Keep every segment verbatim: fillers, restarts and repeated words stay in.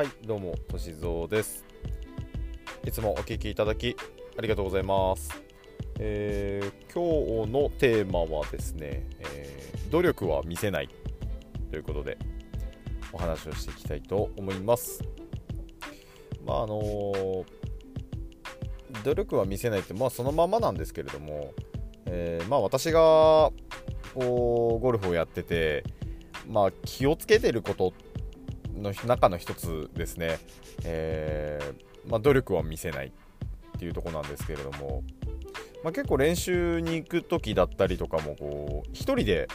はい、どうも星蔵です。いつもお聞きいただきありがとうございます。えー、今日のテーマはですね、えー、努力は見せないということでお話をしていきたいと思います。まああのー、努力は見せないって、まあ、そのままなんですけれども、えー、まあ私がこうゴルフをやってて、まあ、気をつけてることの中の一つですね、えーまあ、努力は見せないっていうところなんですけれども、まあ、結構練習に行く時だったりとかもこう一人で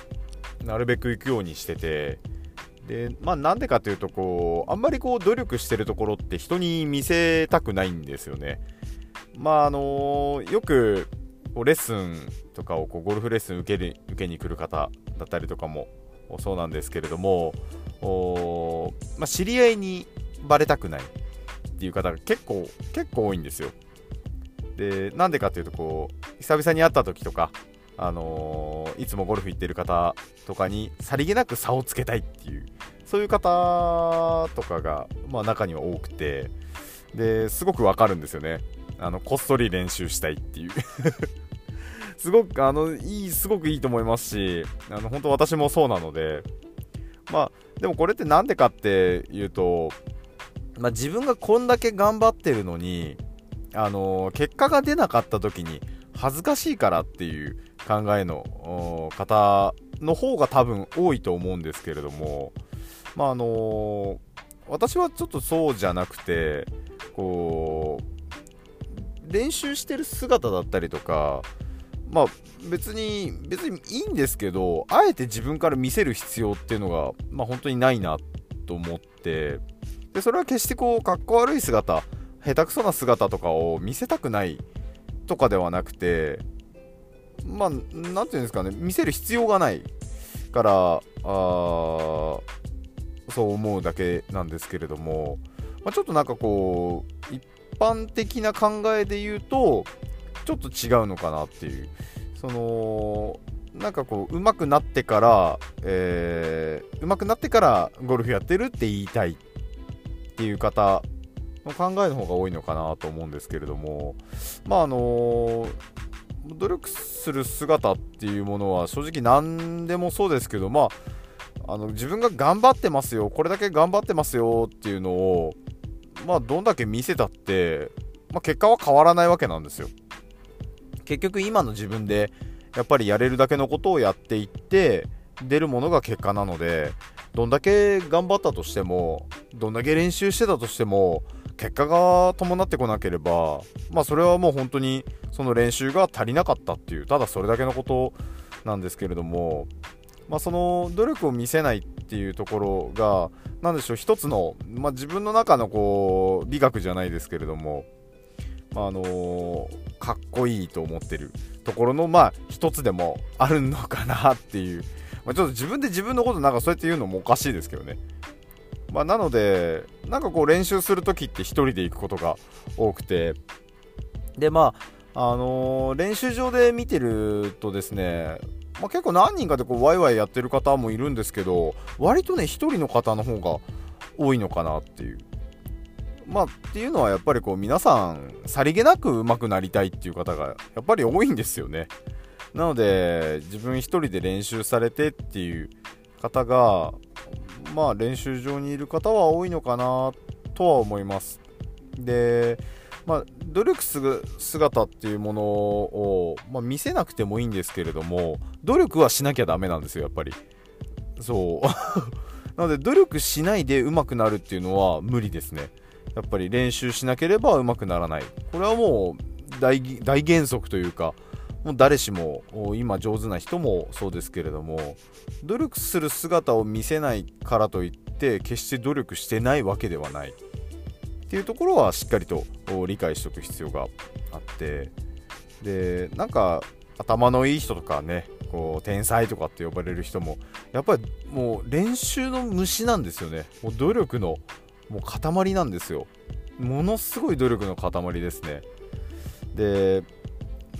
なるべく行くようにしてて、で、まあ、なんでかというとこうあんまりこう努力してるところって人に見せたくないんですよね。まああのー、よくレッスンとかをこうゴルフレッスン受ける、受けに来る方だったりとかもそうなんですけれども、お、まあ、知り合いにバレたくないっていう方が結構結構多いんですよ。で、なんでかっていうとこう久々に会った時とか、あのー、いつもゴルフ行ってる方とかにさりげなく差をつけたいっていう、そういう方とかが、まあ、中には多くて、ですごくわかるんですよね。あのこっそり練習したいっていうすごくあのいいすごくいいと思いますし、あの本当私もそうなので、まあでもこれってなんでかっていうと、まあ、自分がこんだけ頑張ってるのに、あの結果が出なかった時に恥ずかしいからっていう考えの方の方が多分多いと思うんですけれども、まああの私はちょっとそうじゃなくて、こう練習してる姿だったりとか、まあ、別に別にいいんですけど、あえて自分から見せる必要っていうのが、まあ、本当にないなと思って、でそれは決してこうかっこ悪い姿、下手くそな姿とかを見せたくないとかではなくて、まあなんていうんですかね、見せる必要がないからあそう思うだけなんですけれども、まあ、ちょっとなんかこう一般的な考えで言うとちょっと違うのかなっていう、そのなんかこう上手くなってから、えー、上手くなってからゴルフやってるって言いたいっていう方の考えの方が多いのかなと思うんですけれども、まああのー、努力する姿っていうものは正直何でもそうですけど、まあ、あの自分が頑張ってますよ、これだけ頑張ってますよっていうのを、まあ、どんだけ見せたって、まあ、結果は変わらないわけなんですよ。結局今の自分でやっぱりやれるだけのことをやっていって出るものが結果なので、どんだけ頑張ったとしてもどんだけ練習してたとしても結果が伴ってこなければ、まあそれはもう本当にその練習が足りなかったっていう、ただそれだけのことなんですけれども、まあその努力を見せないっていうところが何でしょう、一つの、まあ、自分の中のこう美学じゃないですけれども、あのー、かっこいいと思ってるところの、まあ一つでもあるのかなっていう、まあ、ちょっと自分で自分のことなんかそうやって言うのもおかしいですけどね。まあなのでなんかこう練習するときって一人で行くことが多くて、でまああのー、練習場で見てるとですね、まあ、結構何人かでこうワイワイやってる方もいるんですけど、割とね一人の方の方が多いのかなっていう、まあ、っていうのはやっぱりこう皆さんさりげなく上手くなりたいっていう方がやっぱり多いんですよね。なので自分一人で練習されてっていう方が、まあ練習場にいる方は多いのかなとは思います。で、まあ、努力する姿っていうものを、まあ、見せなくてもいいんですけれども、努力はしなきゃダメなんですよ、やっぱりそうなので努力しないで上手くなるっていうのは無理ですね。やっぱり練習しなければうまくならない、これはもう 大, 大原則というか、もう誰しも今上手な人もそうですけれども、努力する姿を見せないからといって決して努力してないわけではないっていうところはしっかりと理解しておく必要があって、でなんか頭のいい人とかね、こう天才とかって呼ばれる人もやっぱりもう練習の虫なんですよね。もう努力のもう塊なんですよ。ものすごい努力の塊ですね。で、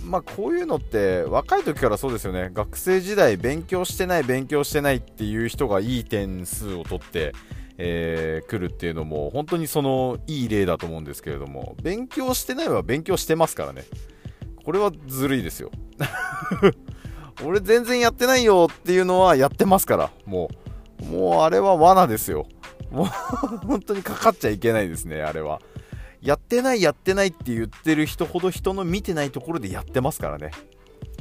まあこういうのって若い時からそうですよね。学生時代勉強してない勉強してないっていう人がいい点数を取ってえー、来るっていうのも本当にそのいい例だと思うんですけれども、勉強してないは勉強してますからね。これはずるいですよ俺全然やってないよっていうのはやってますから、もうもうあれは罠ですよ。もう本当にかかっちゃいけないですね。あれはやってないやってないって言ってる人ほど人の見てないところでやってますからね。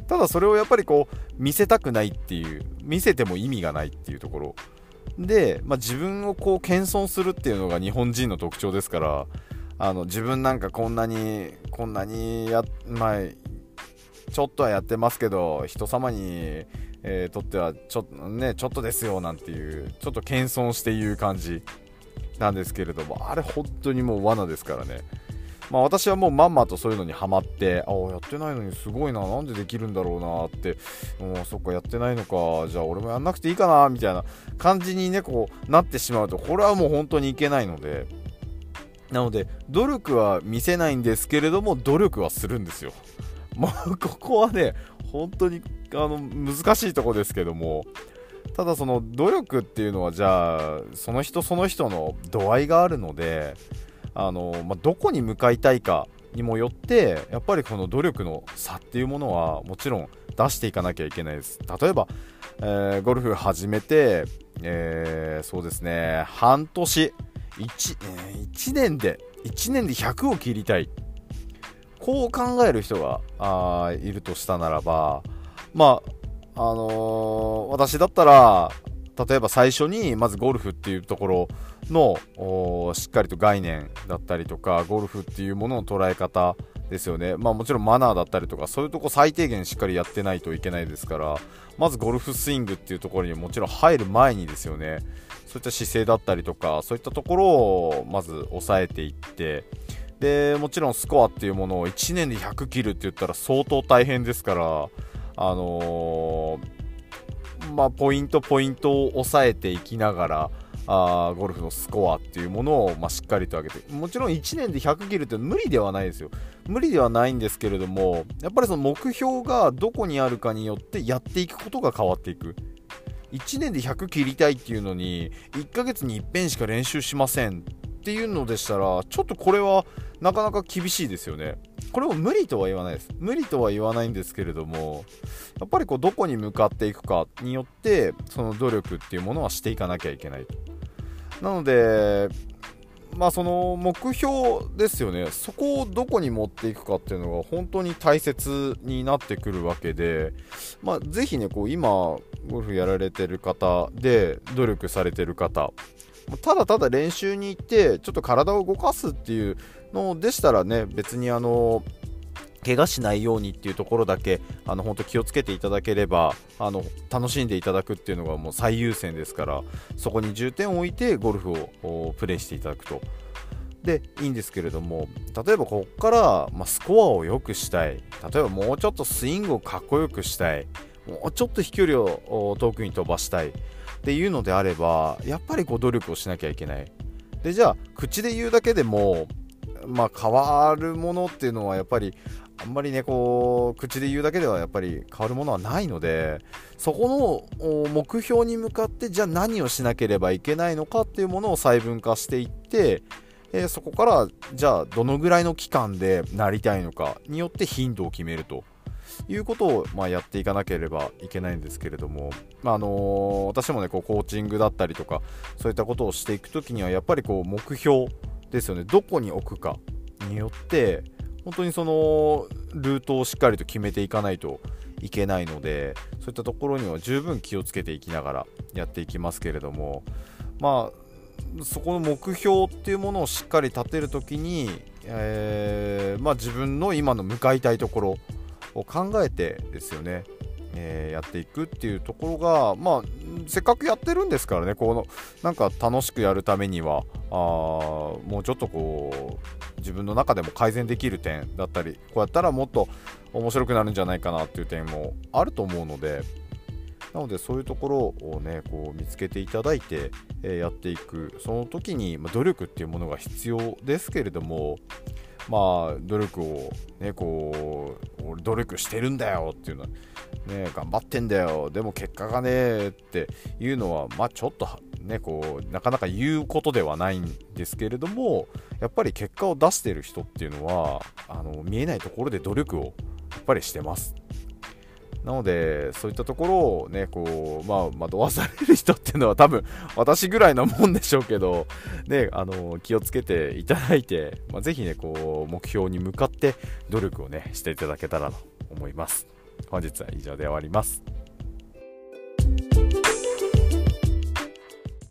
ただそれをやっぱりこう見せたくないっていう、見せても意味がないっていうところで、まあ、自分をこう謙遜するっていうのが日本人の特徴ですから、あの自分なんかこんなにこんなにや、まあ、ちょっとはやってますけど人様に、えー、とってはちょっとねちょっとですよなんていうちょっと謙遜して言う感じなんですけれども、あれ本当にもう罠ですからね。まあ、私はもうまんまとそういうのにハマって、ああやってないのにすごいな、なんでできるんだろうなって、もうそっかやってないのか、じゃあ俺もやんなくていいかなみたいな感じにねこうなってしまうと、これはもう本当にいけないので、なので努力は見せないんですけれども努力はするんですよ。もうここはね本当にあの難しいとこですけども、ただその努力っていうのはじゃあその人その人の度合いがあるので、あのまあ、どこに向かいたいかにもよってやっぱりこの努力の差っていうものはもちろん出していかなきゃいけないです。例えば、えー、ゴルフ始めて、えー、そうですね半年 1, 1年でいちねんでひゃくを切りたい、こう考える人があいるとしたならば、まああのー、私だったら例えば最初にまずゴルフっていうところのしっかりと概念だったりとか、ゴルフっていうものの捉え方ですよね。まあもちろんマナーだったりとかそういうとこ最低限しっかりやってないといけないですから、まずゴルフスイングっていうところにもちろん入る前にですよね、そういった姿勢だったりとかそういったところをまず抑えていって、でもちろんスコアっていうものをいちねんでひゃく切るって言ったら相当大変ですから、あのー、まあポイントポイントを抑えていきながらあゴルフのスコアっていうものを、まあ、しっかりと上げて、もちろんいちねんでひゃく切るって無理ではないですよ、無理ではないんですけれども、やっぱりその目標がどこにあるかによってやっていくことが変わっていく。いちねんでひゃく切りたいっていうのにいっかげつにいっぺんしか練習しませんっていうのでしたら、ちょっとこれはなかなか厳しいですよね。これも無理とは言わないです、無理とは言わないんですけれども、やっぱりこうどこに向かっていくかによってその努力っていうものはしていかなきゃいけない。なのでまあその目標ですよね、そこをどこに持っていくかっていうのが本当に大切になってくるわけで、まあぜひねこう今ゴルフやられてる方で努力されてる方、ただただ練習に行ってちょっと体を動かすっていうのでしたらね、別にあの怪我しないようにっていうところだけあの本当気をつけていただければ、あの楽しんでいただくっていうのがもう最優先ですから、そこに重点を置いてゴルフをプレーしていただくとでいいんですけれども、例えばここから、まあ、スコアを良くしたい、例えばもうちょっとスイングをかっこよくしたい、もうちょっと飛距離を遠くに飛ばしたいっていうのであれば、やっぱりこう努力をしなきゃいけない。でじゃあ口で言うだけでも、まあ、変わるものっていうのはやっぱりあんまりねこう口で言うだけではやっぱり変わるものはないので、そこの目標に向かってじゃあ何をしなければいけないのかっていうものを細分化していって、えー、そこからじゃあどのぐらいの期間でなりたいのかによって頻度を決めるということを、まあ、やっていかなければいけないんですけれども、まああのー、私もねこうコーチングだったりとかそういったことをしていくときにはやっぱりこう目標ですよね、どこに置くかによって本当にそのルートをしっかりと決めていかないといけないので、そういったところには十分気をつけていきながらやっていきますけれども、まあそこの目標っていうものをしっかり立てるときに、えーまあ、自分の今の向かいたいところを考えてですよね、えー、やっていくっていうところが、まあせっかくやってるんですからね、このなんか楽しくやるためにはあもうちょっとこう自分の中でも改善できる点だったり、こうやったらもっと面白くなるんじゃないかなっていう点もあると思うので、なのでそういうところをねこう見つけていただいて、えー、やっていく、その時に、まあ、努力っていうものが必要ですけれども、まあ努力をねこう俺努力してるんだよっていうのはね頑張ってんだよでも結果がねっていうのはまあちょっとね、こうなかなか言うことではないんですけれども、やっぱり結果を出している人っていうのはあの見えないところで努力をやっぱりしてます。なのでそういったところをね、こう、まあ、惑わされる人っていうのは多分私ぐらいのもんでしょうけど、ね、あの気をつけていただいて、まあ、ぜひねこう目標に向かって努力をねしていただけたらと思います。本日は以上で終わります。